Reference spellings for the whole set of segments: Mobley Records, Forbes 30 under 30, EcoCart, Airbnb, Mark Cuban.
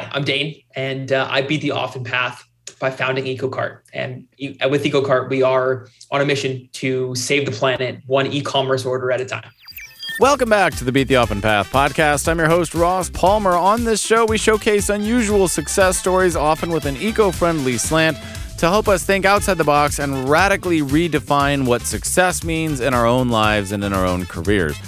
Hi, I'm Dane, and I beat the often path by founding EcoCart. And with EcoCart, we are on a mission to save the planet one e-commerce order at a time. Welcome back to the Beat the Often Path podcast. I'm your host, Ross Palmer. On this show, we showcase unusual success stories, often with an eco-friendly slant, to help us think outside the box and radically redefine what success means in our own lives and in our own careers.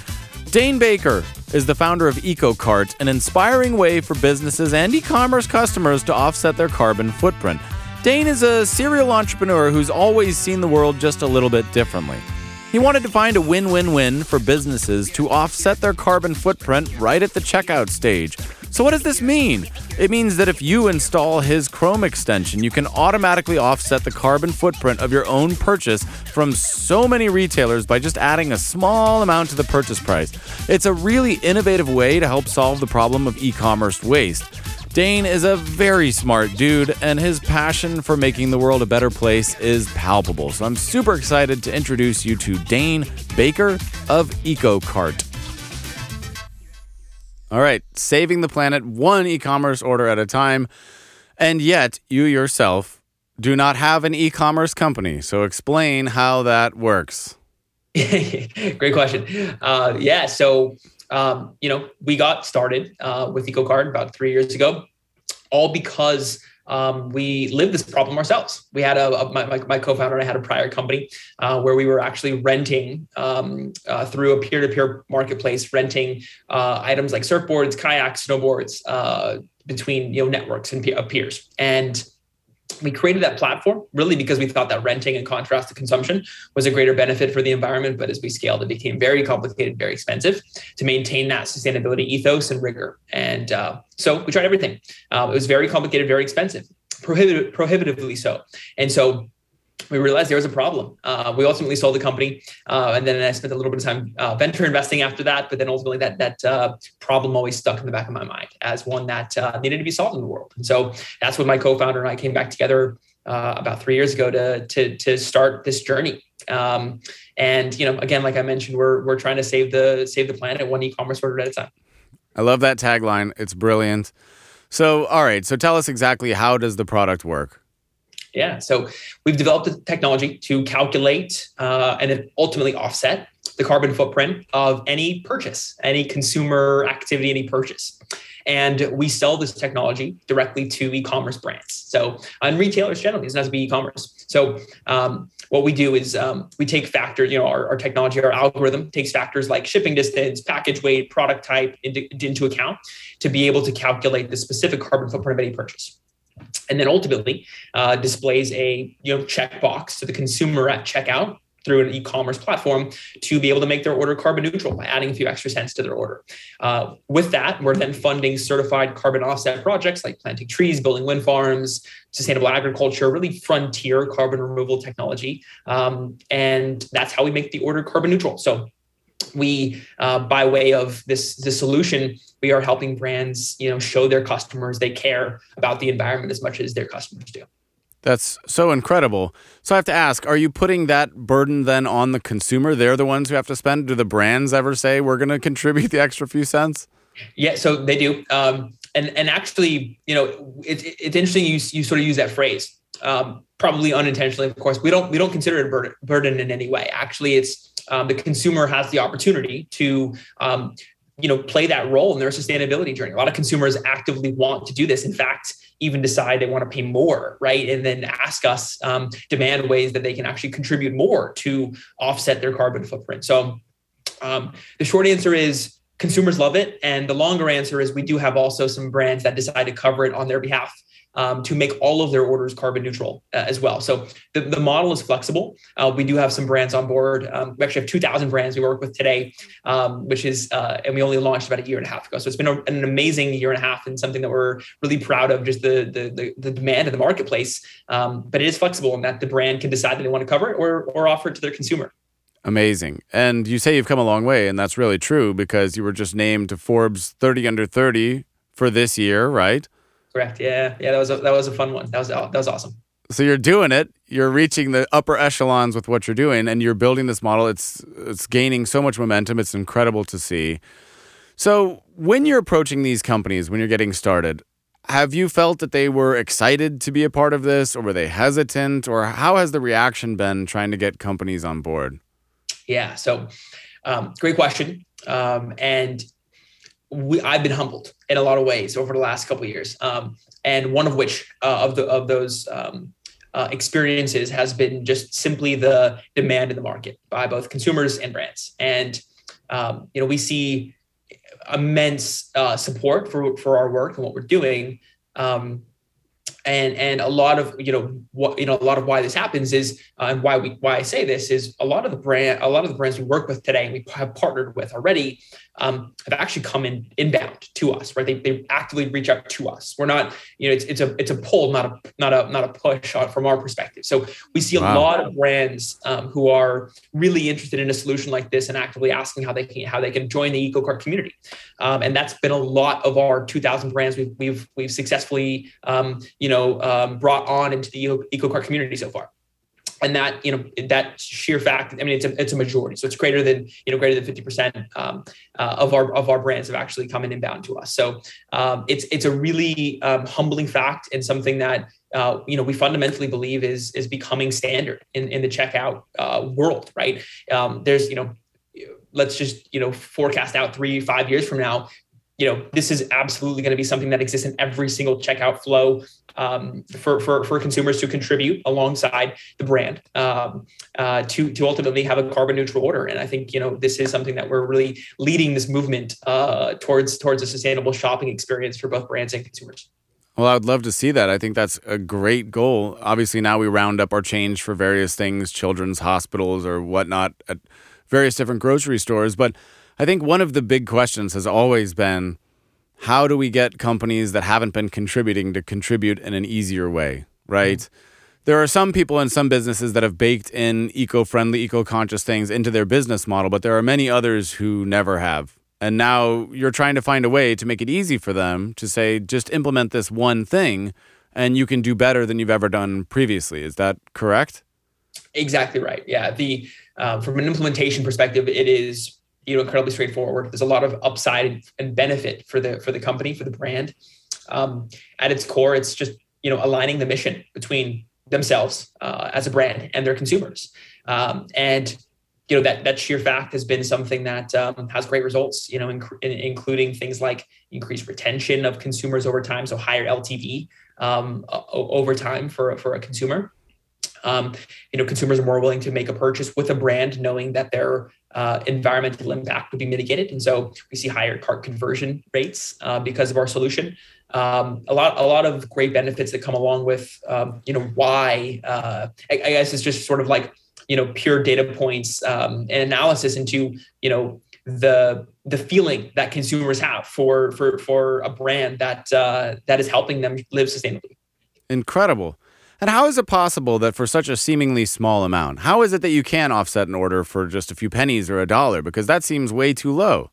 Dane Baker is the founder of EcoCart, an inspiring way for businesses and e-commerce customers to offset their carbon footprint. Dane is a serial entrepreneur who's always seen the world just a little bit differently. He wanted to find a win-win-win for businesses to offset their carbon footprint right at the checkout stage. So what does this mean? It means that if you install his Chrome extension, you can automatically offset the carbon footprint of your own purchase from so many retailers by just adding a small amount to the purchase price. It's a really innovative way to help solve the problem of e-commerce waste. Dane is a very smart dude, and his passion for making the world a better place is palpable. So I'm super excited to introduce you to Dane Baker of EcoCart. All right, saving the planet one e-commerce order at a time, and yet you yourself do not have an e-commerce company. So explain how that works. Great question. We got started with EcoCart about 3 years ago, all because we lived this problem ourselves. We had my co-founder and I had a prior company where we were actually renting through a peer-to-peer marketplace, renting items like surfboards, kayaks, snowboards between networks and peers. And we created that platform really because we thought that renting in contrast to consumption was a greater benefit for the environment. But as we scaled, it became very complicated, very expensive to maintain that sustainability ethos and rigor. And so we tried everything. It was very complicated, very expensive, prohibitively so. And so we realized there was a problem. We ultimately sold the company. And then I spent a little bit of time venture investing after that. But then ultimately that problem always stuck in the back of my mind as one that needed to be solved in the world. And so that's when my co-founder and I came back together about 3 years ago to start this journey. Again, like I mentioned, we're trying to save the planet one e-commerce order at a time. I love that tagline. It's brilliant. So, all right. So tell us exactly, how does the product work? Yeah. So we've developed a technology to calculate and then ultimately offset the carbon footprint of any purchase, any consumer activity, any purchase. And we sell this technology directly to e-commerce brands. So on retailers generally, it doesn't have to be e-commerce. So what we do is we take factors, our technology, our algorithm takes factors like shipping distance, package weight, product type into account to be able to calculate the specific carbon footprint of any purchase. And then ultimately displays a checkbox to the consumer at checkout through an e-commerce platform to be able to make their order carbon neutral by adding a few extra cents to their order. With that, we're then funding certified carbon offset projects like planting trees, building wind farms, sustainable agriculture, really frontier carbon removal technology. And that's how we make the order carbon neutral. So we, by way of this solution, we are helping brands, show their customers they care about the environment as much as their customers do. That's so incredible. So I have to ask, are you putting that burden then on the consumer? They're the ones who have to spend? Do the brands ever say, we're going to contribute the extra few cents? Yeah, so they do. And actually, it's interesting you sort of use that phrase, probably unintentionally, of course. We don't consider it a burden in any way. Actually, it's the consumer has the opportunity to, play that role in their sustainability journey. A lot of consumers actively want to do this. In fact, even decide they want to pay more, right? And then ask us, demand ways that they can actually contribute more to offset their carbon footprint. So the short answer is consumers love it. And the longer answer is we do have also some brands that decide to cover it on their behalf to make all of their orders carbon neutral as well. So the model is flexible. We do have some brands on board. We actually have 2,000 brands we work with today, which is, and we only launched about a year and a half ago. So it's been an amazing year and a half and something that we're really proud of, just the demand of the marketplace. But it is flexible in that the brand can decide that they want to cover it or offer it to their consumer. Amazing. And you say you've come a long way, and that's really true because you were just named to Forbes 30 under 30 for this year, right? Correct. Yeah. That was a fun one. That was awesome. So you're doing it. You're reaching the upper echelons with what you're doing, and you're building this model. It's gaining so much momentum. It's incredible to see. So when you're approaching these companies, when you're getting started, Have you felt that they were excited to be a part of this, or were they hesitant, or how has the reaction been trying to get companies on board? Yeah, so great question. I've been humbled in a lot of ways over the last couple of years. And one of which of those experiences has been just simply the demand in the market by both consumers and brands. And, we see immense support for our work and what we're doing. And a lot of, why this happens is, and why I say this is a lot of the brands we work with today and we have partnered with already have actually come inbound to us, right? They actively reach out to us. We're not, it's a pull, not a push from our perspective. So we see a lot of brands who are really interested in a solution like this and actively asking how they can join the EcoCart community. And that's been a lot of our 2,000 brands we've successfully brought on into the EcoCart community so far. And that, that sheer fact, it's a majority. So it's greater than 50% of our brands have actually come in inbound to us. So it's a really humbling fact, and something that, we fundamentally believe is becoming standard in the checkout world, right? There's, let's just, forecast out 3-5 years from now, this is absolutely going to be something that exists in every single checkout flow for consumers to contribute alongside the brand to ultimately have a carbon neutral order. And I think, this is something that we're really leading this movement towards a sustainable shopping experience for both brands and consumers. Well, I would love to see that. I think that's a great goal. Obviously, now we round up our change for various things, children's hospitals or whatnot, at various different grocery stores. But I think one of the big questions has always been, how do we get companies that haven't been contributing to contribute in an easier way, right? Mm-hmm. There are some people and some businesses that have baked in eco-friendly, eco-conscious things into their business model, but there are many others who never have. And now you're trying to find a way to make it easy for them to say, just implement this one thing and you can do better than you've ever done previously. Is that correct? Exactly right. Yeah. From an implementation perspective, it is incredibly straightforward. There's a lot of upside and benefit for the company, for the brand. At its core, it's just, aligning the mission between themselves as a brand and their consumers. That sheer fact has been something that has great results, including things like increased retention of consumers over time. So higher LTV over time for a consumer. Consumers are more willing to make a purchase with a brand knowing that their environmental impact would be mitigated. And so we see higher cart conversion rates because of our solution. A lot of great benefits that come along with, why, I guess it's just sort of like, pure data points and analysis into, the feeling that consumers have for a brand that is helping them live sustainably. Incredible. And how is it possible that for such a seemingly small amount, how is it that you can offset an order for just a few pennies or $1? Because that seems way too low.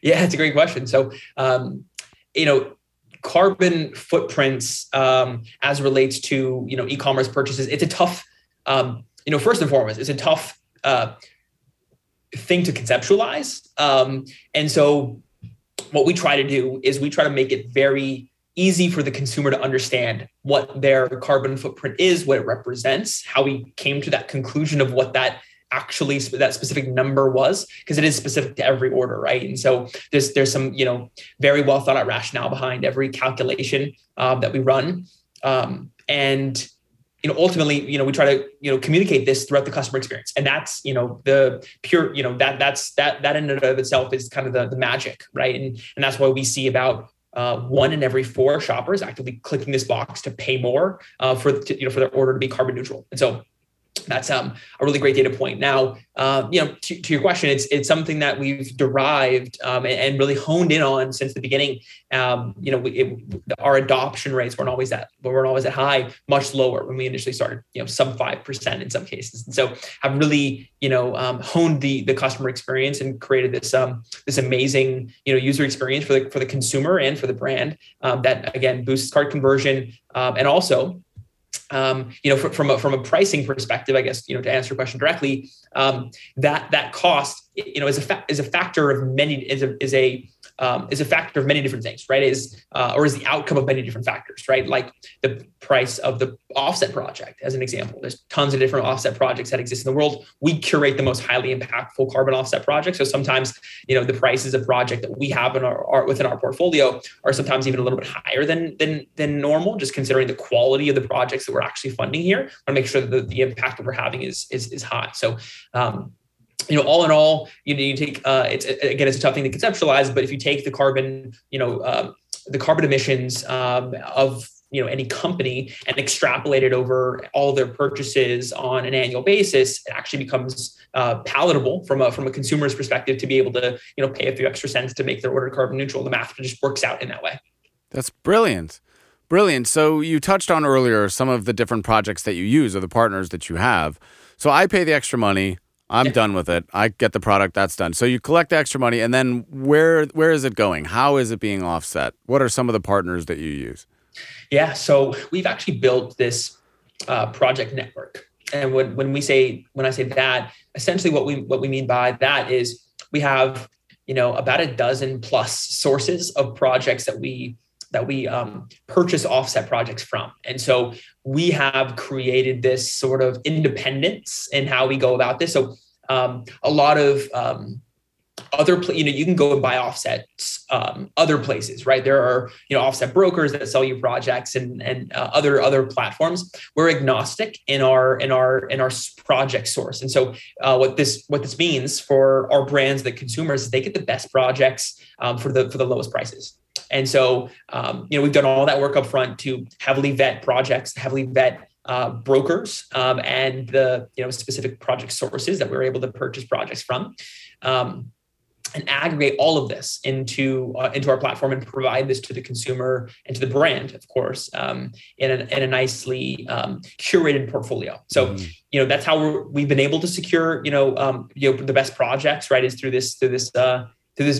Yeah, it's a great question. So, carbon footprints as relates to, e-commerce purchases, it's a tough, first and foremost, it's a tough thing to conceptualize. And so what we try to do is we try to make it very easy for the consumer to understand what their carbon footprint is, what it represents, how we came to that conclusion of what that specific number was, because it is specific to every order, right? And so there's some, very well thought out rationale behind every calculation that we run. And ultimately, we try to, communicate this throughout the customer experience. And that's, the pure, that in and of itself is kind of the magic, right? And that's why we see about 1 in every 4 shoppers actively clicking this box to pay more for their order to be carbon neutral. And so that's a really great data point. Now, to your question, it's something that we've derived and really honed in on since the beginning. Our adoption rates weren't always that high, much lower when we initially started. Sub 5% in some cases. And so I've really honed the customer experience and created this this amazing user experience for the consumer and for the brand that again boosts cart conversion and also. From a pricing perspective, I guess, to answer your question directly, that cost, is a factor of many, is a is a factor of many different things, right? Is the outcome of many different factors, right? Like the price of the offset project, as an example. There's tons of different offset projects that exist in the world. We curate the most highly impactful carbon offset projects. So sometimes, the prices of project that we have in within our portfolio are sometimes even a little bit higher than normal, just considering the quality of the projects that we're actually funding here. I want to make sure that the impact that we're having is high. So, all in all, you take it's a tough thing to conceptualize, but if you take the carbon, the carbon emissions of any company and extrapolate it over all their purchases on an annual basis, it actually becomes palatable from a consumer's perspective to be able to pay a few extra cents to make their order carbon neutral. The math just works out in that way. That's brilliant. Brilliant. So you touched on earlier some of the different projects that you use or the partners that you have. So I pay the extra money. I'm done with it. I get the product. That's done. So you collect the extra money, and then where is it going? How is it being offset? What are some of the partners that you use? Yeah. So we've actually built this project network. And when I say that, essentially what we mean by that is we have, about a dozen plus sources of projects that we purchase offset projects from. And so we have created this sort of independence in how we go about this. So a lot of you can go and buy offsets other places, right? There are, offset brokers that sell you projects and other platforms. We're agnostic in our project source. And so what this means for our brands, the consumers, is they get the best projects for the lowest prices. And so, we've done all that work up front to heavily vet projects, heavily vet brokers, and the specific project sources that we're able to purchase projects from, and aggregate all of this into our platform and provide this to the consumer and to the brand, of course, in a nicely curated portfolio. So, that's how we've been able to secure the best projects, right? Is through this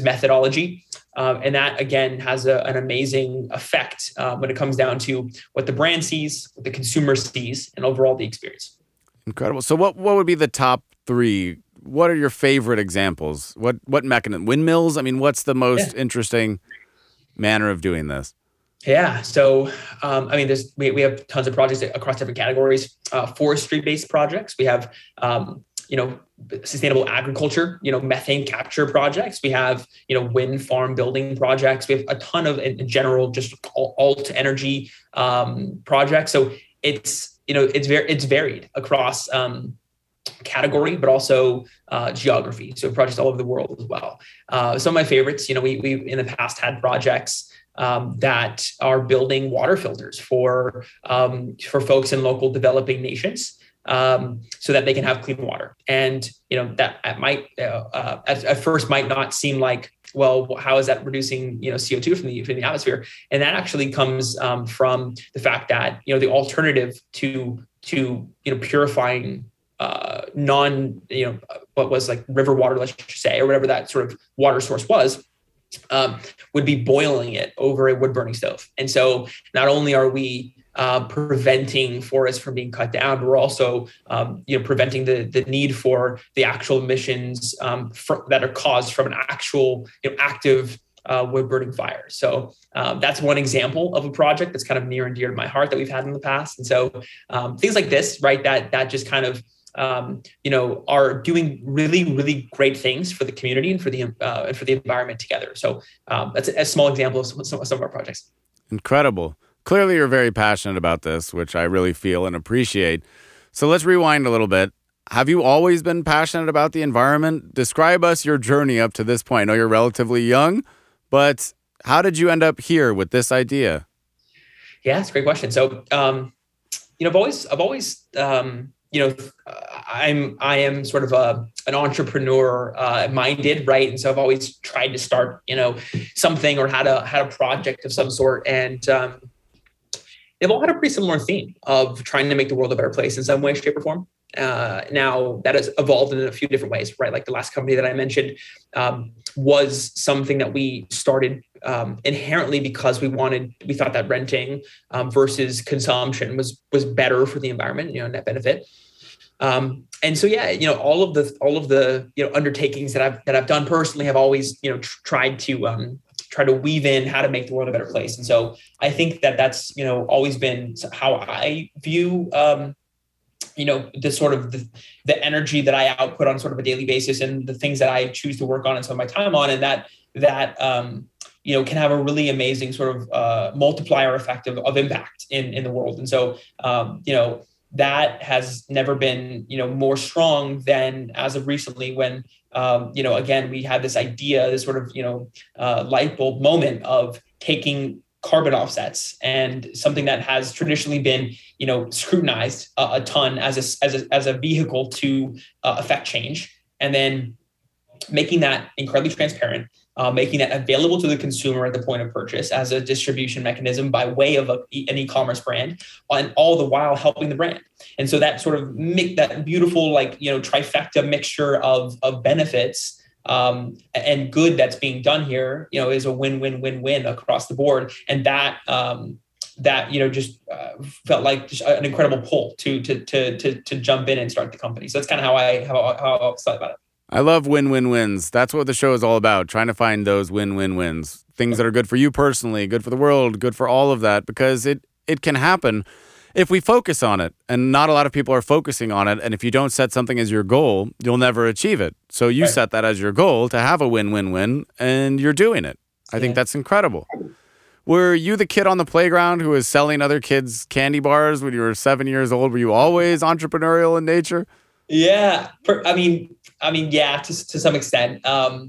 methodology. And that, again, has an amazing effect when it comes down to what the brand sees, what the consumer sees, and overall the experience. Incredible. So what would be the top three? What are your favorite examples? What mechanism? Windmills? I mean, what's the most interesting manner of doing this? Yeah. So, we have tons of projects across different categories. Forestry-based projects. We have, sustainable agriculture, methane capture projects. We have, wind farm building projects. We have a ton of, in general, just alt energy projects. So it's varied across category, but also geography. So projects all over the world as well. Some of my favorites, we've in the past had projects that are building water filters for folks in local developing nations. So that they can have clean water. And, that at first might not seem like, well, how is that reducing, CO2 from the atmosphere? And that actually comes from the fact that, the alternative to purifying what was like river water, let's just say, or whatever that sort of water source was, would be boiling it over a wood burning stove. And so not only are we preventing forests from being cut down, but we're also, preventing the need for the actual emissions that are caused from an actual active wood burning fire. So that's one example of a project that's kind of near and dear to my heart that we've had in the past. And so things like this, right? That just kind of are doing really, really great things for the community and for the environment together. So that's a small example of some of our projects. Incredible. Clearly, you're very passionate about this, which I really feel and appreciate. So let's rewind a little bit. Have you always been passionate about the environment? Describe us your journey up to this point. I know you're relatively young, but how did you end up here with this idea? Yeah, that's a great question. So, I am sort of an entrepreneur minded, right? And so I've always tried to start, something or had a project of some sort, and they've all had a pretty similar theme of trying to make the world a better place in some way, shape, or form. Now that has evolved in a few different ways, right? Like the last company that I mentioned was something that we started inherently because we thought that renting versus consumption was better for the environment, net benefit. And so, all of the undertakings that I've done personally have always, tried to try to weave in how to make the world a better place. And so I think that that's, you know, always been how I view, you know, the sort of the energy that I output on sort of a daily basis and the things that I choose to work on and spend my time on. And that you know, can have a really amazing sort of multiplier effect of impact in the world. And so, you know, that has never been, you know, more strong than as of recently when, you know, again, we had this idea, this sort of, you know, light bulb moment of taking carbon offsets, and something that has traditionally been, you know, scrutinized a ton as a vehicle to affect change. And then making that incredibly transparent, making that available to the consumer at the point of purchase as a distribution mechanism by way of an e-commerce brand, and all the while helping the brand. And so that sort of that beautiful, like, you know, trifecta mixture of benefits and good that's being done here, you know, is a win-win-win-win across the board. And that, that, you know, just felt like just an incredible pull to jump in and start the company. So that's kind of how I thought about it. I love win-win-wins. That's what the show is all about, trying to find those win-win-wins, things that are good for you personally, good for the world, good for all of that, because it can happen if we focus on it, and not a lot of people are focusing on it. And if you don't set something as your goal, you'll never achieve it. So you set that as your goal to have a win-win-win, and you're doing it. I think that's incredible. Were you the kid on the playground who was selling other kids candy bars when you were 7 years old? Were you always entrepreneurial in nature? Yeah. I mean, yeah, to some extent. I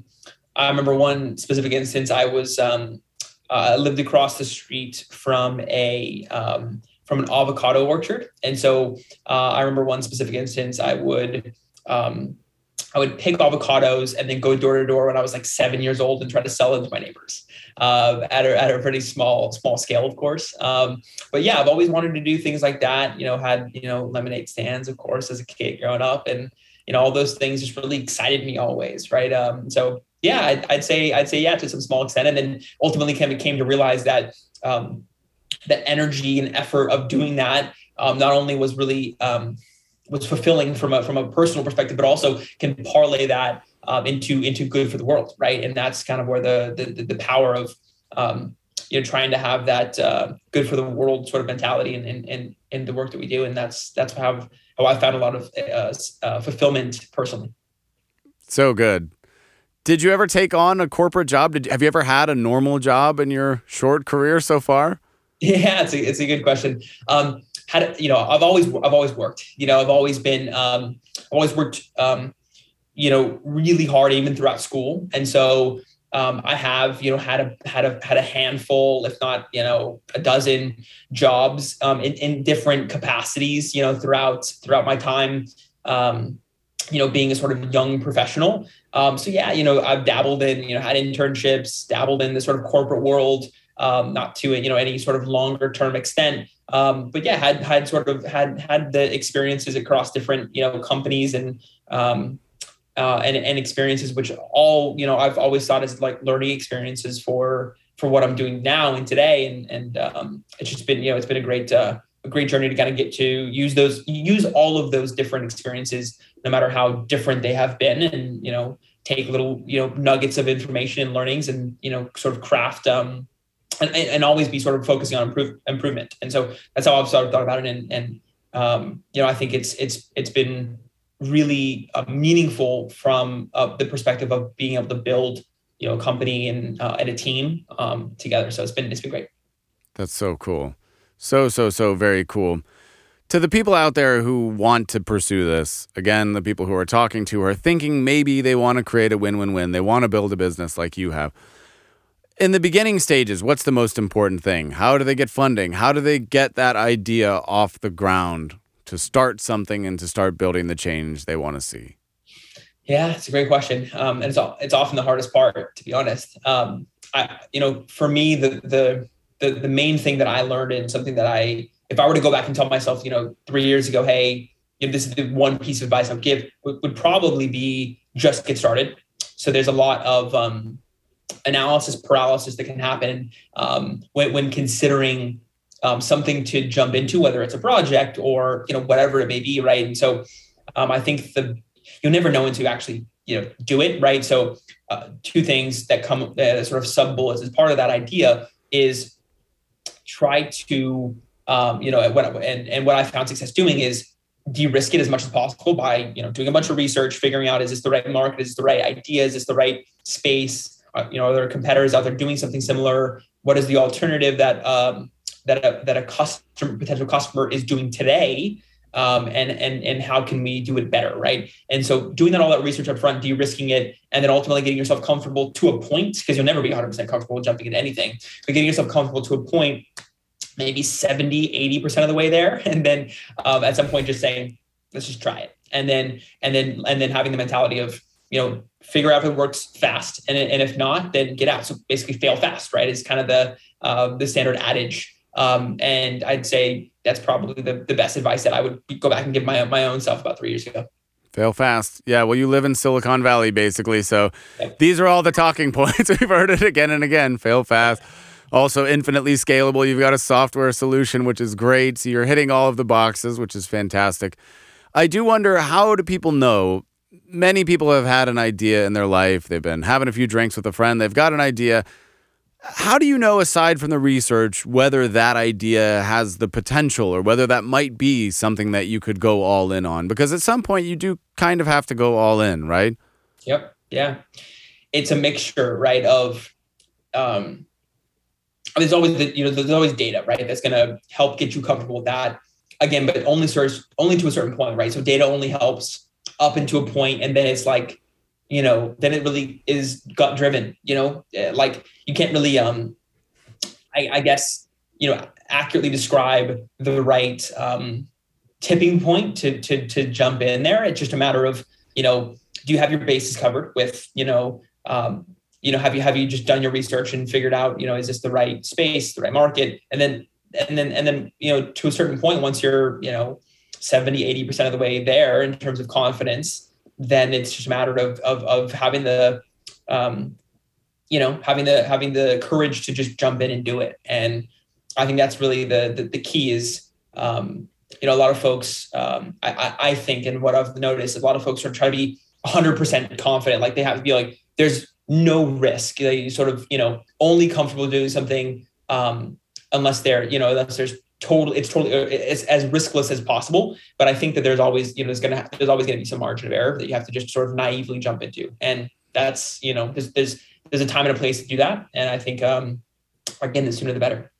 remember one specific instance. I was lived across the street from an avocado orchard, and so I remember one specific instance. I would pick avocados and then go door to door when I was like 7 years old and try to sell them to my neighbors at a pretty small scale, of course. But yeah, I've always wanted to do things like that. You know, had, you know, lemonade stands, of course, as a kid growing up, and, you know, all those things just really excited me always. Right. So yeah, I'd say yeah, to some small extent. And then ultimately came to realize that, the energy and effort of doing that, not only was really, was fulfilling from a personal perspective, but also can parlay that into good for the world, right? And that's kind of where the power of you know, trying to have that good for the world sort of mentality in the work that we do, and that's how I found a lot of fulfillment personally. So good. Did you ever take on a corporate job? Have you ever had a normal job in your short career so far? Yeah, it's a good question. You know, I've always worked, you know, I've always worked, you know, really hard even throughout school. And so, I have, you know, had a handful, if not, you know, a dozen jobs, in different capacities, you know, throughout my time, you know, being a sort of young professional. So yeah, you know, I've dabbled in, you know, had internships, dabbled in the sort of corporate world, not to, you know, any sort of longer term extent. But yeah, had the experiences across different, you know, companies and experiences, which all, you know, I've always thought as like learning experiences for what I'm doing now and today. And it's just been, you know, it's been a great journey to kind of get to use all of those different experiences, no matter how different they have been, and, you know, take little, you know, nuggets of information and learnings, and, you know, sort of craft, and always be sort of focusing on improvement. And so that's how I've sort of thought about it. And you know, I think it's been really meaningful from the perspective of being able to build, you know, a company and a team together. So it's been great. That's so cool. So very cool. To the people out there who want to pursue this, again, the people who are talking to are thinking maybe they want to create a win-win-win. They want to build a business like you have. In the beginning stages, what's the most important thing? How do they get funding? How do they get that idea off the ground to start something and to start building the change they want to see? Yeah, it's a great question. And it's often the hardest part, to be honest. You know, for me, the main thing that I learned, and something that if I were to go back and tell myself, you know, 3 years ago, hey, you know, this is the one piece of advice I would give, would probably be just get started. So there's a lot of, analysis paralysis that can happen when considering something to jump into, whether it's a project or, you know, whatever it may be, right? And so I think you'll never know until you actually do it, right? So two things that come sort of sub bullets as part of that idea is try to, what I found success doing is de-risk it as much as possible by, doing a bunch of research, figuring out, is this the right market? Is this the right idea? Is this the right space? Are there competitors out there doing something similar? What is the alternative that that a potential customer is doing today? And how can we do it better, right? And so doing that, all that research up front, de-risking it, and then ultimately getting yourself comfortable to a point, because you'll never be 100% comfortable jumping into anything, but getting yourself comfortable to a point, maybe 70, 80% of the way there. And then at some point just saying, let's just try it. And then having the mentality of, figure out if it works fast. And if not, then get out. So basically fail fast, right? It's kind of the standard adage. And I'd say that's probably the best advice that I would go back and give my own self about 3 years ago. Fail fast. Yeah. Well, you live in Silicon Valley, basically. So these are all the talking points. We've heard it again and again. Fail fast. Also infinitely scalable. You've got a software solution, which is great. So you're hitting all of the boxes, which is fantastic. I do wonder, how do people know? Many people have had an idea in their life. They've been having a few drinks with a friend. They've got an idea. How do you know, aside from the research, whether that idea has the potential or whether that might be something that you could go all in on? Because at some point you do kind of have to go all in, right? Yep. Yeah. It's a mixture, right? Of, there's always data, right? That's going to help get you comfortable with that again, but only to a certain point, right? So data only helps up into a point. And then it's like, then it really is gut driven, like you can't really, I guess, accurately describe the right tipping point to jump in there. It's just a matter of, do you have your bases covered with, have you just done your research and figured out, is this the right space, the right market? And then, to a certain point, once you're, 70, 80% of the way there in terms of confidence, then it's just a matter of having the, having the courage to just jump in and do it. And I think that's really the key is, a lot of folks, I think, and what I've noticed, a lot of folks are trying to be 100% confident. Like they have to be like, there's no risk. They sort of, only comfortable doing something, it's as riskless as possible. But I think that there's always, there's always going to be some margin of error that you have to just sort of naively jump into. And that's, there's a time and a place to do that. And I think, again, the sooner the better.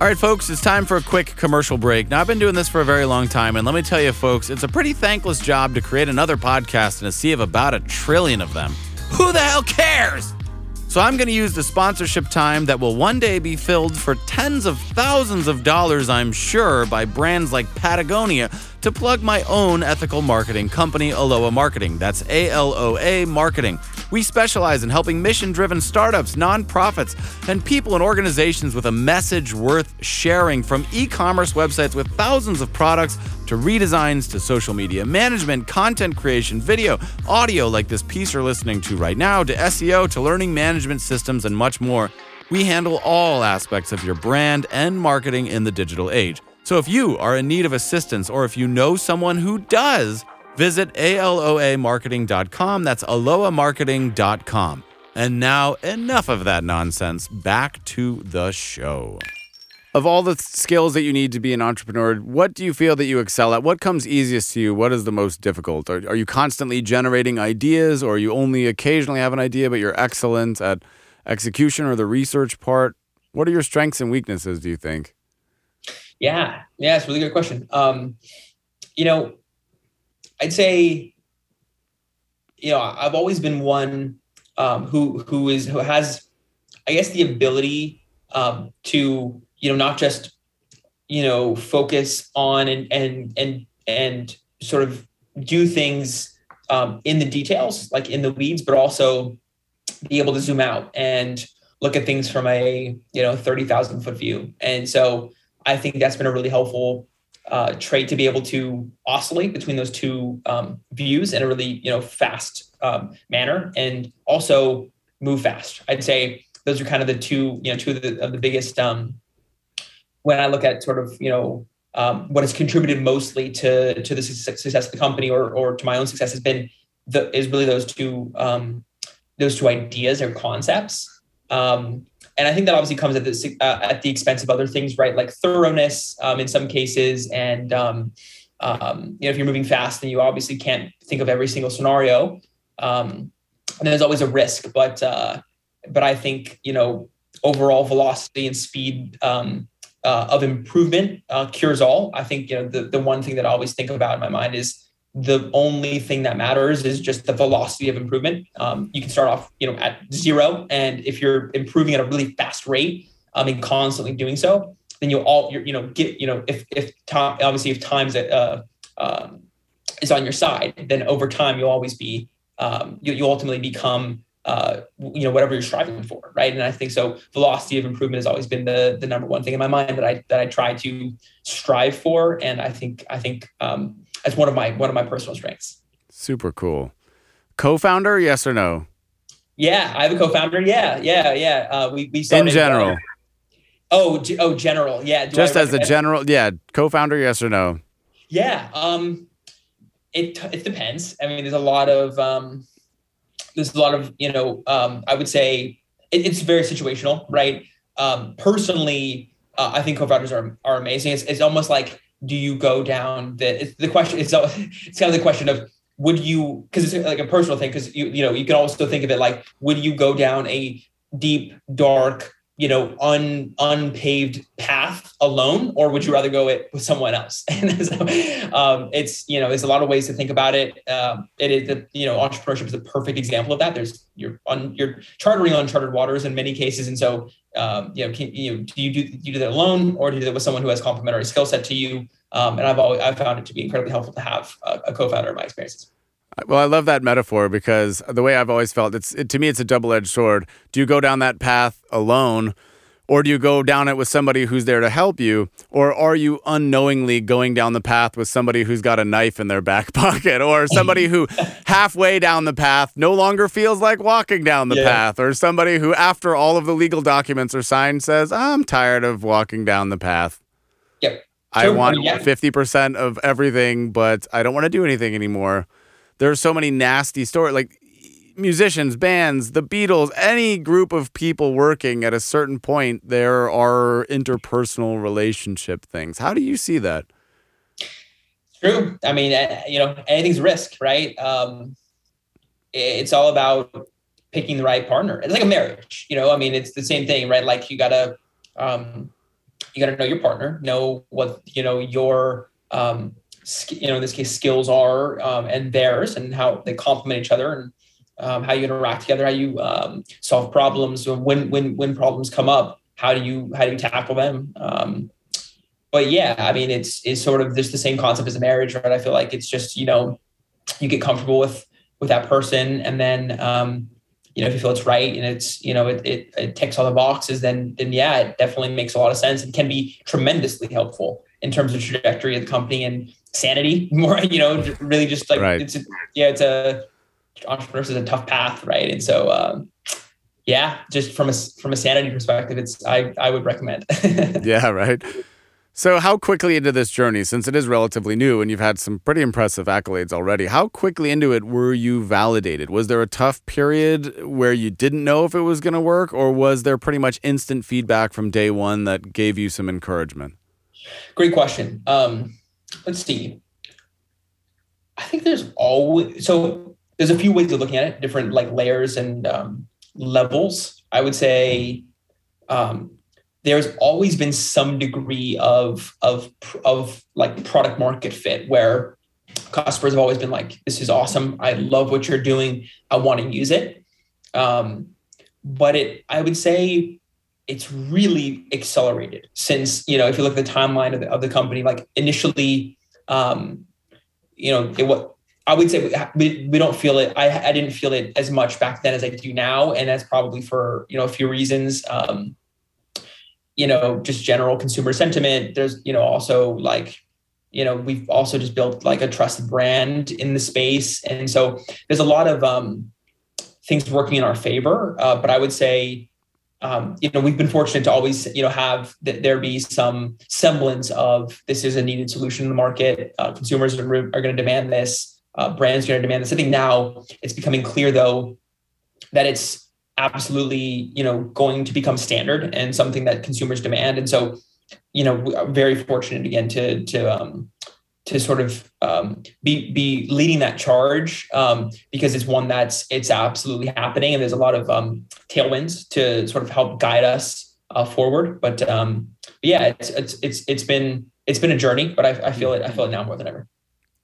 All right, folks, it's time for a quick commercial break. Now, I've been doing this for a very long time. And let me tell you, folks, it's a pretty thankless job to create another podcast in a sea of about 1 trillion of them. Who the hell cares? So I'm going to use the sponsorship time that will one day be filled for tens of thousands of dollars, I'm sure, by brands like Patagonia to plug my own ethical marketing company, Aloha Marketing. That's A-L-O-A Marketing. We specialize in helping mission-driven startups, nonprofits, and people and organizations with a message worth sharing, from e-commerce websites with thousands of products to redesigns to social media management, content creation, video, audio like this piece you're listening to right now, to SEO, to learning management systems, and much more. We handle all aspects of your brand and marketing in the digital age. So if you are in need of assistance, or if you know someone who does, visit aloamarketing.com. That's aloamarketing.com. And now, enough of that nonsense. Back to the show. Of all the skills that you need to be an entrepreneur, what do you feel that you excel at? What comes easiest to you? What is the most difficult? Are you constantly generating ideas, or you only occasionally have an idea, but you're excellent at execution or the research part? What are your strengths and weaknesses, do you think? Yeah, it's a really good question. I'd say, I've always been one who has, I guess, the ability to, not just, focus on and sort of do things in the details, like in the weeds, but also be able to zoom out and look at things from a, 30,000 foot view. And so I think that's been a really helpful trait, to be able to oscillate between those two views in a really, fast manner, and also move fast. I'd say those are kind of the two of the biggest, when I look at sort of, what has contributed mostly to the success of the company or to my own success has been really those two ideas or concepts. And I think that obviously comes at the expense of other things, right? Like thoroughness in some cases. And, if you're moving fast, then you obviously can't think of every single scenario. And there's always a risk, but I think, overall velocity and speed of improvement cures all. I think, the one thing that I always think about in my mind is the only thing that matters is just the velocity of improvement. You can start off, at zero. And if you're improving at a really fast rate and constantly doing so, then if time's is on your side, then over time, you'll always be, you'll ultimately become whatever you're striving for, right? And I think so velocity of improvement has always been the number one thing in my mind that I try to strive for. And I think that's one of my personal strengths. Super cool. Co-founder, yes or no? Yeah, I have a co-founder. Yeah. We started in general. General. Yeah. Co-founder, yes or no? Yeah. It depends. I mean, there's a lot of, I would say it's very situational, right? Personally, I think co-founders are amazing. It's almost like, do you go down the question? It's kind of the question of would you, because it's like a personal thing. Because you can also think of it like, would you go down a deep, dark, unpaved path alone, or would you rather go it with someone else? And so, it's, there's a lot of ways to think about it. It is entrepreneurship is the perfect example of that. There's, you're chartering uncharted waters in many cases. And so, do you do that alone or do you do that with someone who has complementary skill set to you? And I've found it to be incredibly helpful to have a co-founder in my experiences. Well, I love that metaphor because the way I've always felt, to me, it's a double-edged sword. Do you go down that path alone or do you go down it with somebody who's there to help you? Or are you unknowingly going down the path with somebody who's got a knife in their back pocket or somebody who halfway down the path no longer feels like walking down the path or somebody who after all of the legal documents are signed says, I'm tired of walking down the path. Yep. I want 50% of everything, but I don't want to do anything anymore. There are so many nasty stories, like musicians, bands, the Beatles, any group of people working at a certain point, there are interpersonal relationship things. How do you see that? True. I mean, anything's risk, right? It's all about picking the right partner. It's like a marriage, it's the same thing, right? Like you gotta know your partner, know what, your in this case, skills are and theirs and how they complement each other and how you interact together, how you solve problems when problems come up, how do you tackle them? But yeah, I mean, it's sort of just the same concept as a marriage, right? I feel like it's just, you get comfortable with that person. And then, if you feel it's right and it's, it ticks all the boxes, then yeah, it definitely makes a lot of sense and can be tremendously helpful in terms of trajectory of the company and sanity more, really just like, right. Entrepreneurs is a tough path. Right. And so, just from a sanity perspective, I would recommend. Yeah. Right. So how quickly into this journey, since it is relatively new and you've had some pretty impressive accolades already, how quickly into it were you validated? Was there a tough period where you didn't know if it was going to work, or was there pretty much instant feedback from day one that gave you some encouragement? Great question. Let's see. I think there's a few ways of looking at it, different like layers and levels. I would say there's always been some degree of like product market fit where customers have always been like, this is awesome. I love what you're doing. I want to use it. I would say it's really accelerated since, if you look at the timeline of the company, like initially, I would say we don't feel it. I didn't feel it as much back then as I do now. And that's probably for, a few reasons, just general consumer sentiment. There's, also like, we've also just built like a trusted brand in the space. And so there's a lot of things working in our favor. But I would say, We've been fortunate to always, have that there be some semblance of this is a needed solution in the market. Consumers are going to demand this. Brands are going to demand this. I think now it's becoming clear, though, that it's absolutely, going to become standard and something that consumers demand. And so, we are very fortunate again to sort of be leading that charge because it's one that's absolutely happening. And there's a lot of tailwinds to sort of help guide us forward. But it's been a journey, but I feel it now more than ever.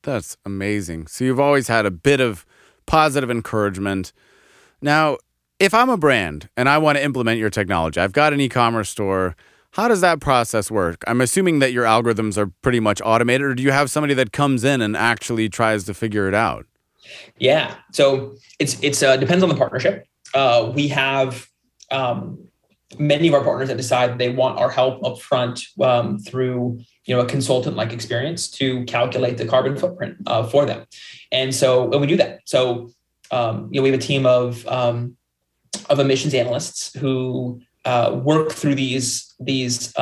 That's amazing. So you've always had a bit of positive encouragement. Now, if I'm a brand and I want to implement your technology, I've got an e-commerce store. How does that process work? I'm assuming that your algorithms are pretty much automated, or do you have somebody that comes in and actually tries to figure it out? Yeah. So it's depends on the partnership. We have many of our partners that decide they want our help up front through a consultant-like experience to calculate the carbon footprint for them. And we do that. So we have a team of emissions analysts who work through these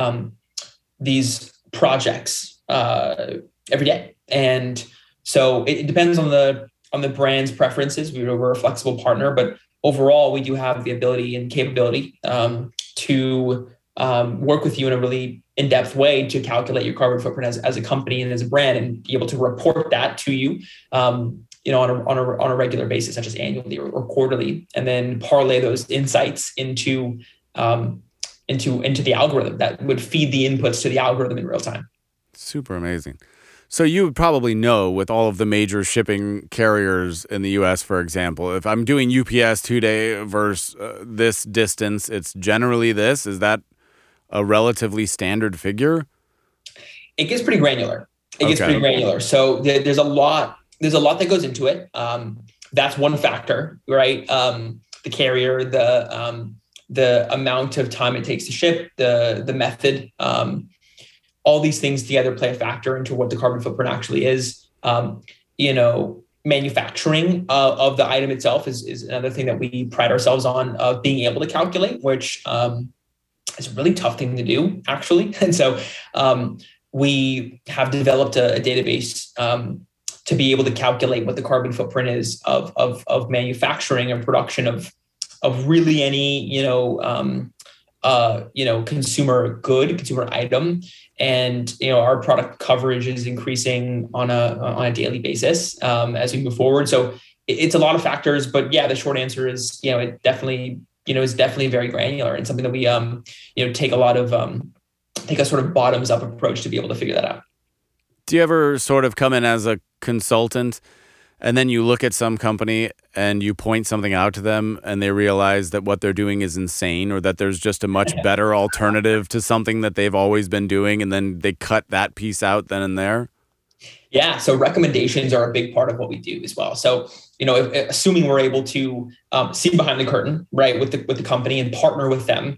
projects every day, and so it depends on the brand's preferences. We're a flexible partner, but overall, we do have the ability and capability to work with you in a really in-depth way to calculate your carbon footprint as a company and as a brand, and be able to report that to you. On a regular basis, such as annually or quarterly, and then parlay those insights into the algorithm that would feed the inputs to the algorithm in real time. Super amazing. So you would probably know, with all of the major shipping carriers in the U.S., for example, if I'm doing UPS today versus this distance, it's generally this. Is that a relatively standard figure? It gets pretty granular. So there's a lot that goes into it. That's one factor, right? The carrier, the amount of time it takes to ship, the method, all these things together play a factor into what the carbon footprint actually is. Manufacturing of the item itself is another thing that we pride ourselves on being able to calculate, which is a really tough thing to do, actually. And so we have developed a database to be able to calculate what the carbon footprint is of manufacturing and production of really any, consumer good, consumer item. And, our product coverage is increasing on a daily basis as we move forward. So it's a lot of factors, but yeah, the short answer is, it definitely, is definitely very granular and something that we, take a sort of bottoms up approach to be able to figure that out. Do you ever sort of come in as a consultant and then you look at some company and you point something out to them and they realize that what they're doing is insane, or that there's just a much better alternative to something that they've always been doing, and then they cut that piece out then and there? Yeah. So recommendations are a big part of what we do as well. So, assuming we're able to see behind the curtain, right, with the company and partner with them,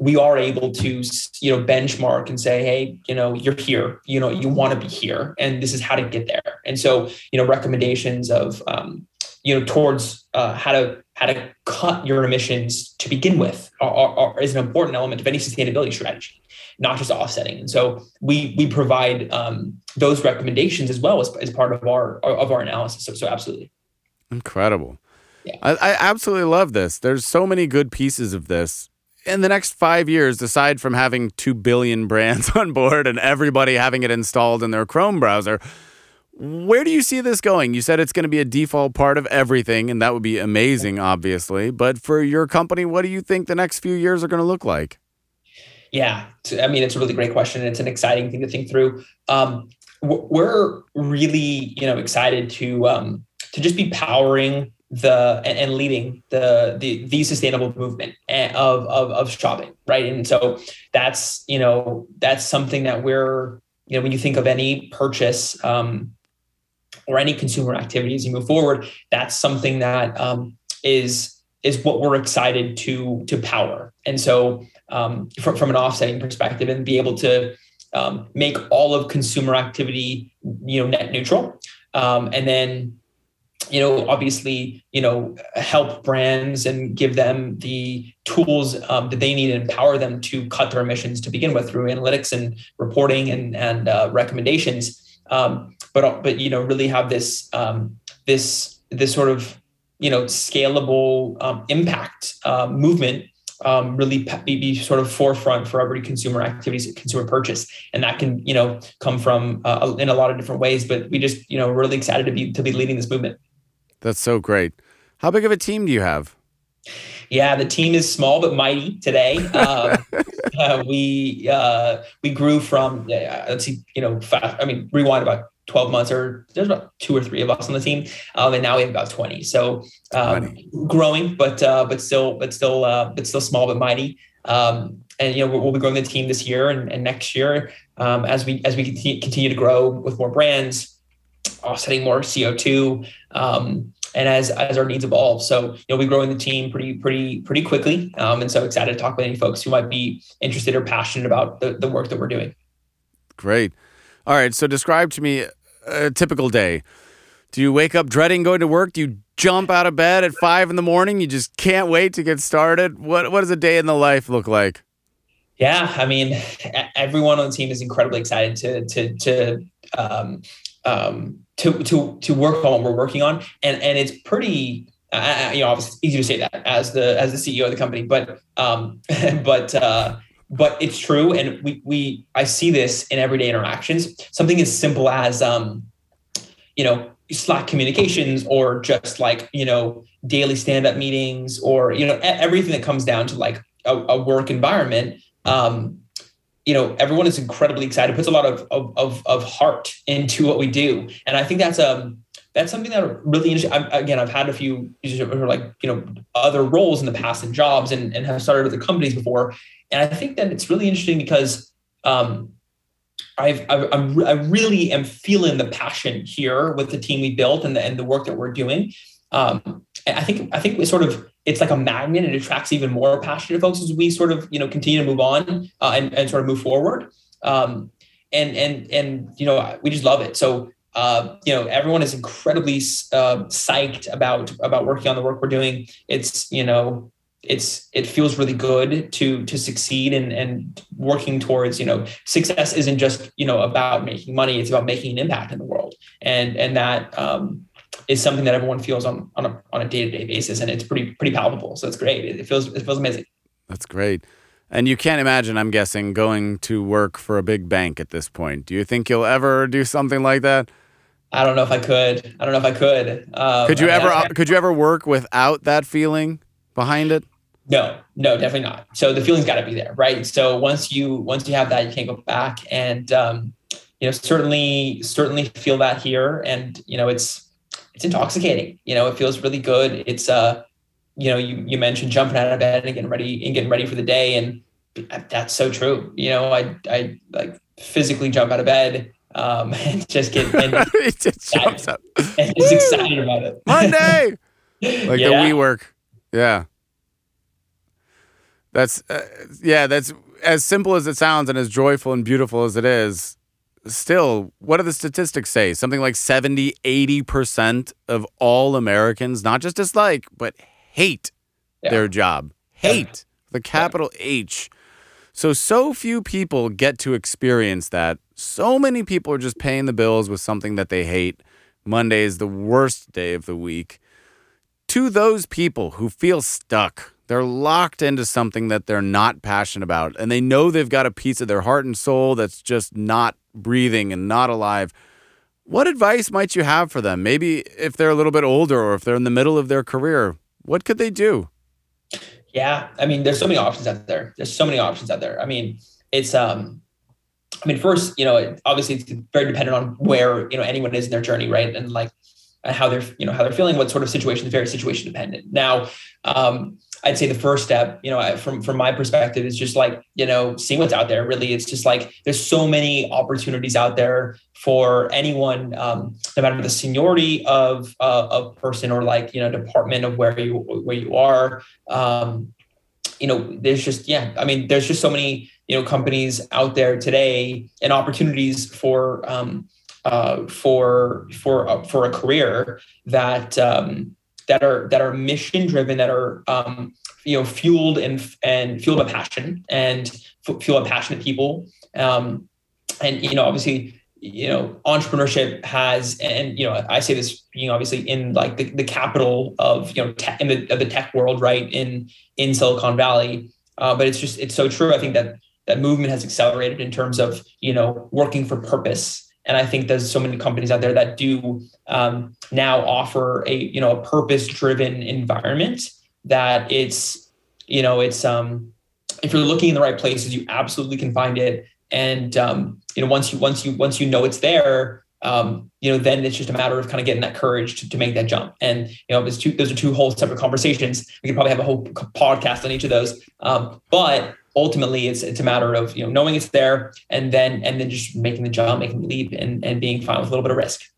we are able to, benchmark and say, hey, you're here, you want to be here, and this is how to get there. And so, recommendations of, towards how to cut your emissions to begin with is an important element of any sustainability strategy, not just offsetting. And so we provide those recommendations as well as part of our analysis. So absolutely. Incredible. Yeah. I absolutely love this. There's so many good pieces of this. In the next 5 years, aside from having 2 billion brands on board and everybody having it installed in their Chrome browser, where do you see this going? You said it's going to be a default part of everything, and that would be amazing, obviously. But for your company, what do you think the next few years are going to look like? Yeah, it's a really great question, and it's an exciting thing to think through. We're really, excited to just be powering and leading the sustainable movement of shopping, right? And so that's something that we're, when you think of any purchase or any consumer activity as you move forward, that's something that is what we're excited to power. And so from an offsetting perspective, and be able to make all of consumer activity, net neutral. And then you know, obviously, you know, help brands and give them the tools that they need and empower them to cut their emissions to begin with through analytics and reporting and recommendations. But you know, really have this this sort of, you know, scalable impact movement really be sort of forefront for every consumer activities, consumer purchase. And that can, you know, come from in a lot of different ways, but we just, you know, really excited to be leading this movement. That's so great. How big of a team do you have? Yeah, the team is small but mighty today. We grew from, rewind about 12 months, or there's about 2 or 3 of us on the team, and now we have about 20. So growing, but still small but mighty. And you know, we'll be growing the team this year and next year as we continue to grow with more brands, offsetting more CO2. And as our needs evolve. So, you know, we're growing the team pretty quickly. And so excited to talk with any folks who might be interested or passionate about the work that we're doing. Great. All right. So describe to me a typical day. Do you wake up dreading going to work? Do you jump out of bed at 5 a.m? You just can't wait to get started? What does a day in the life look like? Yeah. I mean, everyone on the team is incredibly excited to work on what we're working on. And it's pretty, you know, obviously it's easy to say that as the CEO of the company, but it's true. And I see this in everyday interactions, something as simple as, you know, Slack communications, or just like, you know, daily stand-up meetings, or, you know, everything that comes down to like a work environment. You know, everyone is incredibly excited, puts a lot of heart into what we do. And I think that's something that really interesting. I've had a few, like, you know, other roles in the past and jobs and have started other companies before. And I think that it's really interesting because I really am feeling the passion here with the team we built and the work that we're doing. And I think we sort of, it's like a magnet, and it attracts even more passionate folks as we sort of, you know, continue to move on and sort of move forward. And you know, we just love it. So, you know, everyone is incredibly psyched about working on the work we're doing. It's, you know, it feels really good to succeed and working towards, you know, success isn't just, you know, about making money. It's about making an impact in the world. And that, is something that everyone feels on a day-to-day basis. And it's pretty palpable. So it's great. It feels amazing. That's great. And you can't imagine, I'm guessing, going to work for a big bank at this point. Do you think you'll ever do something like that? I don't know if I could. Could you ever work without that feeling behind it? No, definitely not. So the feeling's got to be there, right? So once you have that, you can't go back. And, you know, certainly feel that here. And, you know, it's intoxicating. You know, it feels really good. It's, you know, you mentioned jumping out of bed and getting ready for the day. And that's so true. You know, I like physically jump out of bed, and just get excited about it. Monday, like yeah. The WeWork. Yeah. That's as simple as it sounds and as joyful and beautiful as it is. Still, what do the statistics say? Something like 70-80% of all Americans not just dislike, but hate their job. Hate, the capital H. So few people get to experience that. So many people are just paying the bills with something that they hate. Monday is the worst day of the week. To those people who feel stuck, they're locked into something that they're not passionate about, and they know they've got a piece of their heart and soul that's just not breathing and not alive. What advice might you have for them? Maybe if they're a little bit older or if they're in the middle of their career, what could they do? Yeah. I mean, there's so many options out there. I mean, it's, first, you know, obviously it's very dependent on where, you know, anyone is in their journey. Right. And like how they're feeling, what sort of situation is very situation dependent. Now, I'd say the first step, you know, from my perspective, is just like, you know, seeing what's out there. Really, it's just like there's so many opportunities out there for anyone, no matter the seniority of a person or like, you know, department of where you are. You know, there's just so many, you know, companies out there today and opportunities for for a career that are mission driven, that are fueled and fueled by passion and fueled by passionate people. And obviously, entrepreneurship has, and I say this being obviously in like the capital of tech, of the tech world, right, in Silicon Valley. But it's so true. I think that movement has accelerated in terms of working for purpose. And I think there's so many companies out there that do now offer a purpose-driven environment that it's if you're looking in the right places, you absolutely can find it. And once you know it's there, then it's just a matter of kind of getting that courage to make that jump. And those are two whole separate conversations. We could probably have a whole podcast on each of those. But ultimately, it's a matter of knowing it's there, and then just making the jump, making the leap, and being fine with a little bit of risk.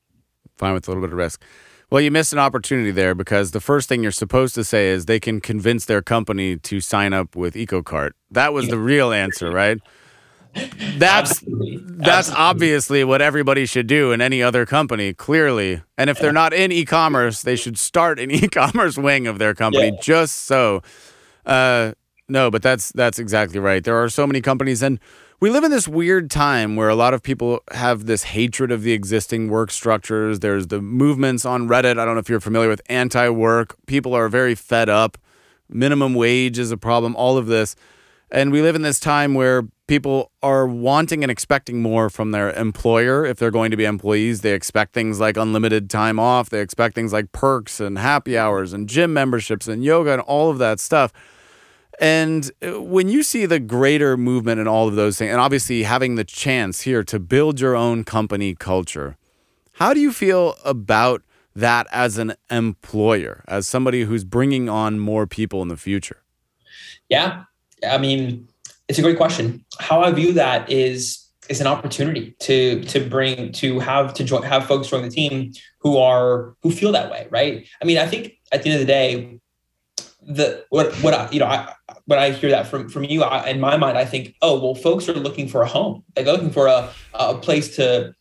Fine with a little bit of risk. Well, you missed an opportunity there, because the first thing you're supposed to say is they can convince their company to sign up with EcoCart. That was the real answer, right? That's obviously what everybody should do in any other company, clearly. And if they're not in e-commerce, they should start an e-commerce wing of their company. Yeah. Just so. No, but that's exactly right. There are so many companies, and we live in this weird time where a lot of people have this hatred of the existing work structures. There's the movements on Reddit. I don't know if you're familiar with anti-work. People are very fed up. Minimum wage is a problem, all of this. And we live in this time where people are wanting and expecting more from their employer. If they're going to be employees, they expect things like unlimited time off. They expect things like perks and happy hours and gym memberships and yoga and all of that stuff. And when you see the greater movement and all of those things, and obviously having the chance here to build your own company culture, how do you feel about that as an employer, as somebody who's bringing on more people in the future? Yeah. I mean, it's a great question. How I view that is an opportunity to have folks join the team who feel that way, right? I mean, I think at the end of the day, when I hear that from you, in my mind, I think, oh, well, folks are looking for a home. Like, they're looking for a place to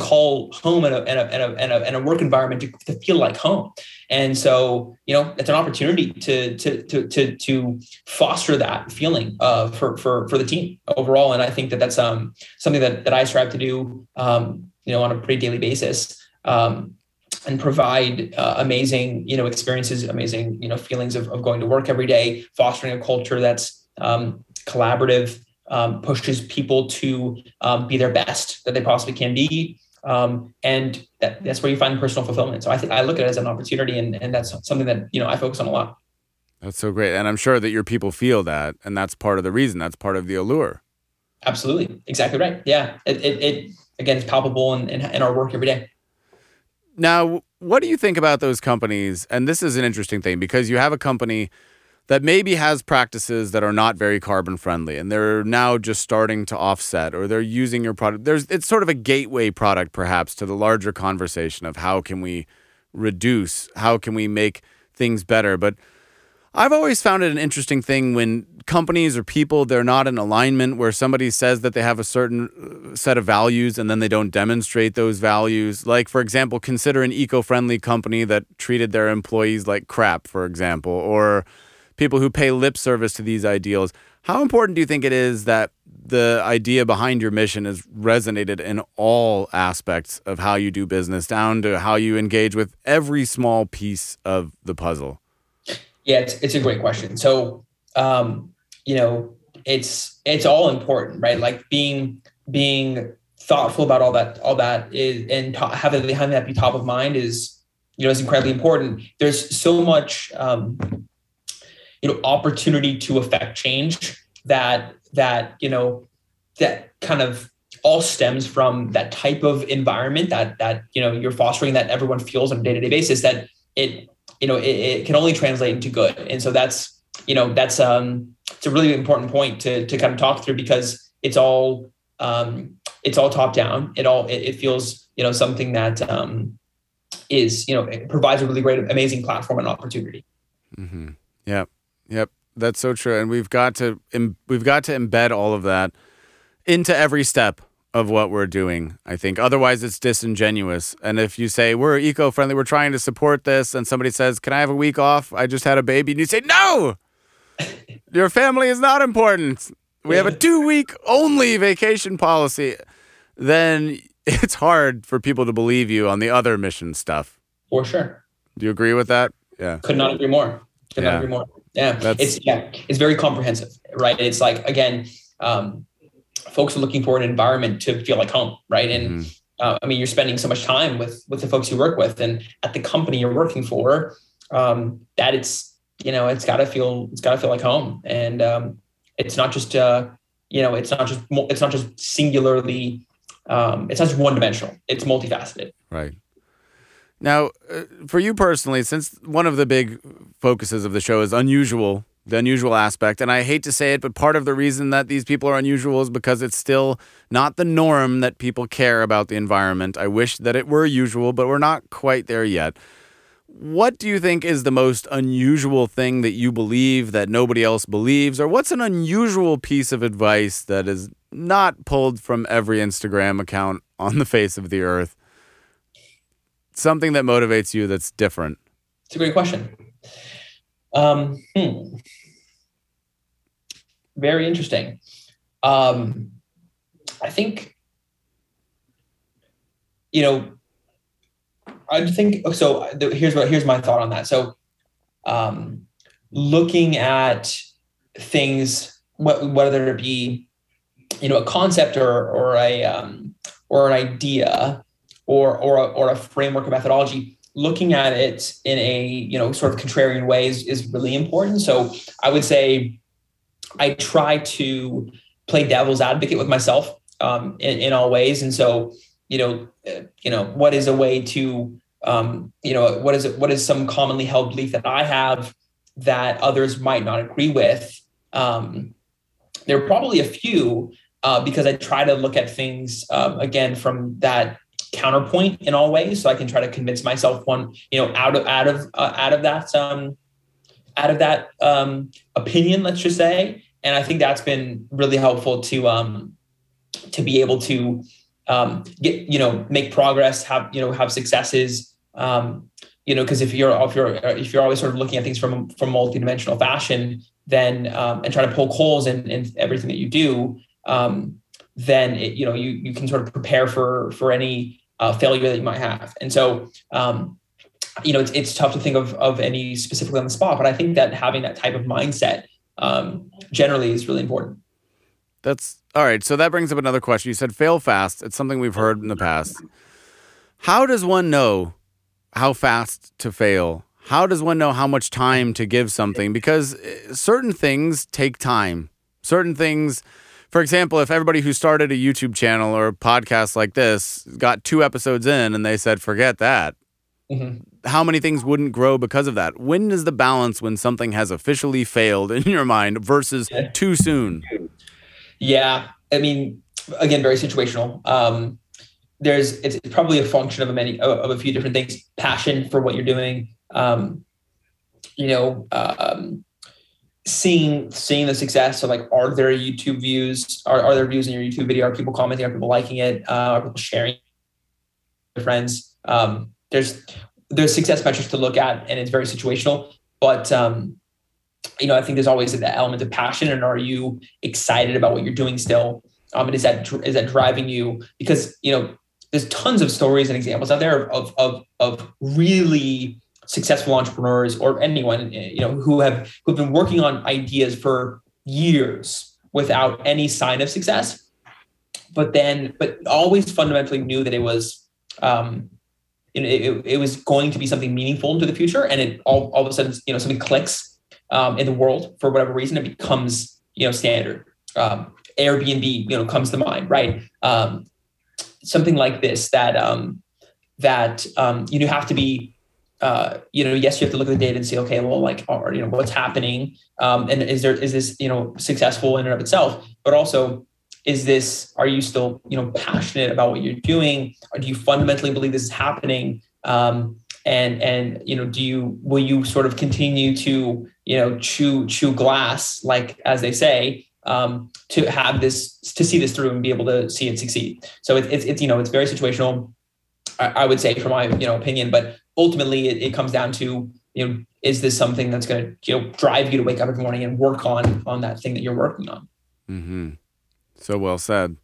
call home, and a work environment to feel like home. And so, it's an opportunity to foster that feeling for the team overall. And I think that's something that I strive to do, on a pretty daily basis, and provide amazing, experiences, amazing, feelings of going to work every day, fostering a culture that's collaborative, pushes people to be their best that they possibly can be. And that's where you find personal fulfillment. So I think I look at it as an opportunity, and that's something that, I focus on a lot. That's so great. And I'm sure that your people feel that, and that's part of the reason, that's part of the allure. Absolutely. Exactly right. Yeah. It again, it's palpable in our work every day. Now, what do you think about those companies? And this is an interesting thing, because you have a company that maybe has practices that are not very carbon friendly, and they're now just starting to offset, or they're using your product. It's sort of a gateway product, perhaps, to the larger conversation of how can we reduce, how can we make things better. But I've always found it an interesting thing when companies or people, they're not in alignment, where somebody says that they have a certain set of values and then they don't demonstrate those values. Like, for example, consider an eco-friendly company that treated their employees like crap, for example, or people who pay lip service to these ideals. How important do you think it is that the idea behind your mission is resonated in all aspects of how you do business, down to how you engage with every small piece of the puzzle? Yeah, it's a great question. So, it's all important, right? Like being thoughtful about all that is, and having that be top of mind is, is incredibly important. There's so much, opportunity to affect change that kind of all stems from that type of environment that you're fostering, that everyone feels on a day-to-day basis, that it can only translate into good. And so that's it's a really important point to kind of talk through, because it's all top down. It feels, something that is, it provides a really great, amazing platform and opportunity. Mm-hmm. Yeah. Yep. That's so true. And we've got to embed all of that into every step of what we're doing, I think. Otherwise, it's disingenuous. And if you say, we're eco-friendly, we're trying to support this, and somebody says, can I have a week off? I just had a baby. And you say, no! Your family is not important. We have a 2-week only vacation policy. Then it's hard for people to believe you on the other mission stuff. For sure. Do you agree with that? Yeah. Could not agree more. Could not agree more. Yeah. It's very comprehensive, right? It's like, again, folks are looking for an environment to feel like home, right? And I mean, you're spending so much time with the folks you work with and at the company you're working for, that it's, you know, it's gotta feel like home. And it's not just singularly, it's not just one dimensional, it's multifaceted. Right. Now, for you personally, since one of the big focuses of the show is the unusual aspect, and I hate to say it, but part of the reason that these people are unusual is because it's still not the norm that people care about the environment. I wish that it were usual, but we're not quite there yet. What do you think is the most unusual thing that you believe that nobody else believes? Or what's an unusual piece of advice that is not pulled from every Instagram account on the face of the earth? Something that motivates you that's different. It's a great question. Very interesting. Here's my thought on that. So, looking at things, whether it be, a concept or an idea or a framework or methodology, looking at it in a, sort of contrarian way is really important. So I would say I try to play devil's advocate with myself, in all ways. And so, what is a way to, what is some commonly held belief that I have that others might not agree with? There are probably a few, because I try to look at things, again, from that counterpoint in all ways, so I can try to convince myself one, out of that opinion, let's just say. And I think that's been really helpful to be able to get, make progress, have successes, because if you're always sort of looking at things from multidimensional fashion, then and try to poke holes in everything that you do, then you can sort of prepare for any failure that you might have. And so, it's tough to think of any specifically on the spot, but I think that having that type of mindset generally is really important. That's all right. So that brings up another question. You said fail fast. It's something we've heard in the past. How does one know how fast to fail? How does one know how much time to give something? Because certain things take time. Certain things. For example, if everybody who started a YouTube channel or a podcast like this got 2 episodes in and they said, forget that, how many things wouldn't grow because of that? When is the balance when something has officially failed in your mind versus too soon? Yeah. I mean, again, very situational. It's probably a function of a few different things. Passion for what you're doing, seeing the success. So like, are there YouTube views? Are there views in your YouTube video? Are people commenting? Are people liking it? Are people sharing with their friends? There's success metrics to look at, and it's very situational, but, I think there's always that element of passion, and are you excited about what you're doing still? And is that driving you? Because, there's tons of stories and examples out there of really successful entrepreneurs or anyone, who've been working on ideas for years without any sign of success, but always fundamentally knew that it was, it was going to be something meaningful into the future. And it all of a sudden, something clicks, in the world for whatever reason, it becomes, standard. Airbnb, comes to mind, right? Something like this, that you have to be, yes, you have to look at the data and see, okay, well, like, what's happening? And is this, successful in and of itself, but also are you still, passionate about what you're doing? Or do you fundamentally believe this is happening? Will you sort of continue to chew glass, like, as they say, to have this, to see this through and be able to see it succeed. So it's you know, it's very situational, I would say, from my, you know, opinion, but ultimately it comes down to, you know, is this something that's going to, you know, drive you to wake up every morning and work on that thing that you're working on? Mm-hmm. So well said.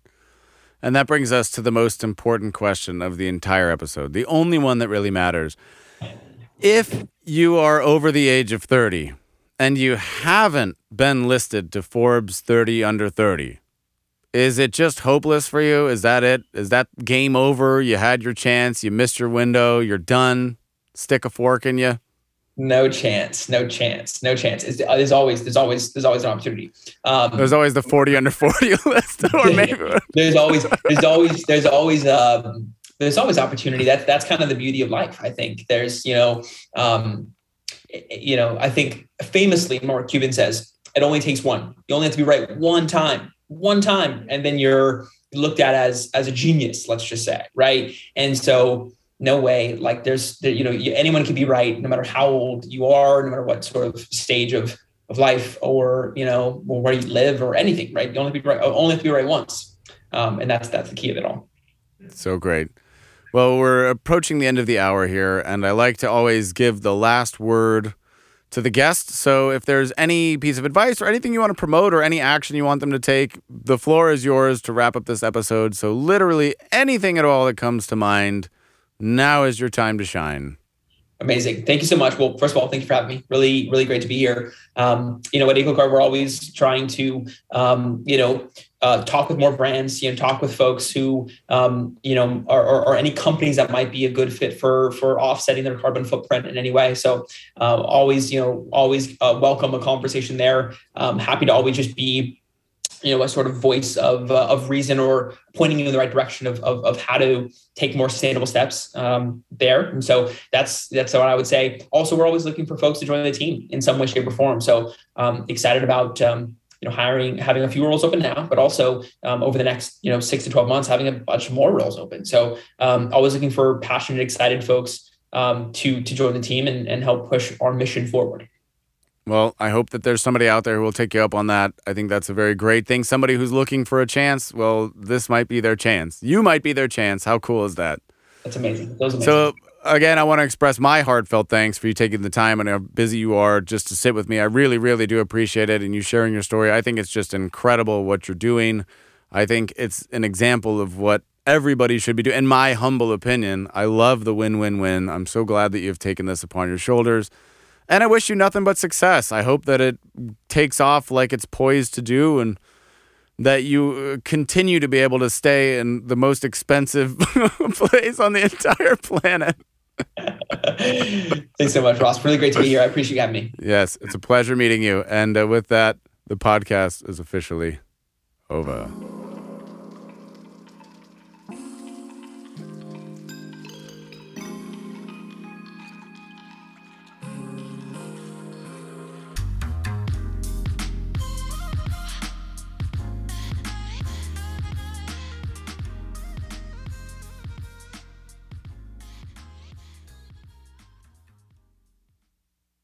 And that brings us to the most important question of the entire episode, the only one that really matters. If you are over the age of 30 and you haven't been listed to Forbes 30 under 30, is it just hopeless for you? Is that it? Is that game over? You had your chance. You missed your window. You're done. Stick a fork in you. No chance. There's always an opportunity. There's always the 40 under 40 list, or maybe there's always opportunity. That's kind of the beauty of life. I think there's, I think famously Mark Cuban says, it only takes one. You only have to be right one time. And then you're looked at as a genius, let's just say. Right. And so, no way. Like anyone could be right, no matter how old you are, no matter what sort of stage of life, or, you know, or where you live or anything, right? You only have to be right once. And that's the key of it all. So great. Well, we're approaching the end of the hour here, and I like to always give the last word to the guest. So if there's any piece of advice or anything you want to promote or any action you want them to take, the floor is yours to wrap up this episode. So literally anything at all that comes to mind, now is your time to shine. Amazing. Thank you so much. Well, first of all, thank you for having me. Really, really great to be here. At EcoCart, we're always trying to, talk with more brands, talk with folks who, or any companies that might be a good fit for offsetting their carbon footprint in any way. So always welcome a conversation there. Happy to always just be, a sort of voice of reason, or pointing you in the right direction of how to take more sustainable steps there. And so that's what I would say. Also, we're always looking for folks to join the team in some way, shape, or form. So excited about having a few roles open now, but also over the next 6 to 12 months, having a bunch more roles open. So always looking for passionate, excited folks to join the team and help push our mission forward. Well, I hope that there's somebody out there who will take you up on that. I think that's a very great thing. Somebody who's looking for a chance, well, this might be their chance. You might be their chance. How cool is that? That's amazing. So again, I want to express my heartfelt thanks for you taking the time and how busy you are just to sit with me. I really, really do appreciate it, and you sharing your story. I think it's just incredible what you're doing. I think it's an example of what everybody should be doing. In my humble opinion, I love the win-win-win. I'm so glad that you've taken this upon your shoulders. And I wish you nothing but success. I hope that it takes off like it's poised to do, and that you continue to be able to stay in the most expensive place on the entire planet. Thanks so much, Ross. Really great to be here. I appreciate you having me. Yes, it's a pleasure meeting you. And with that, the podcast is officially over.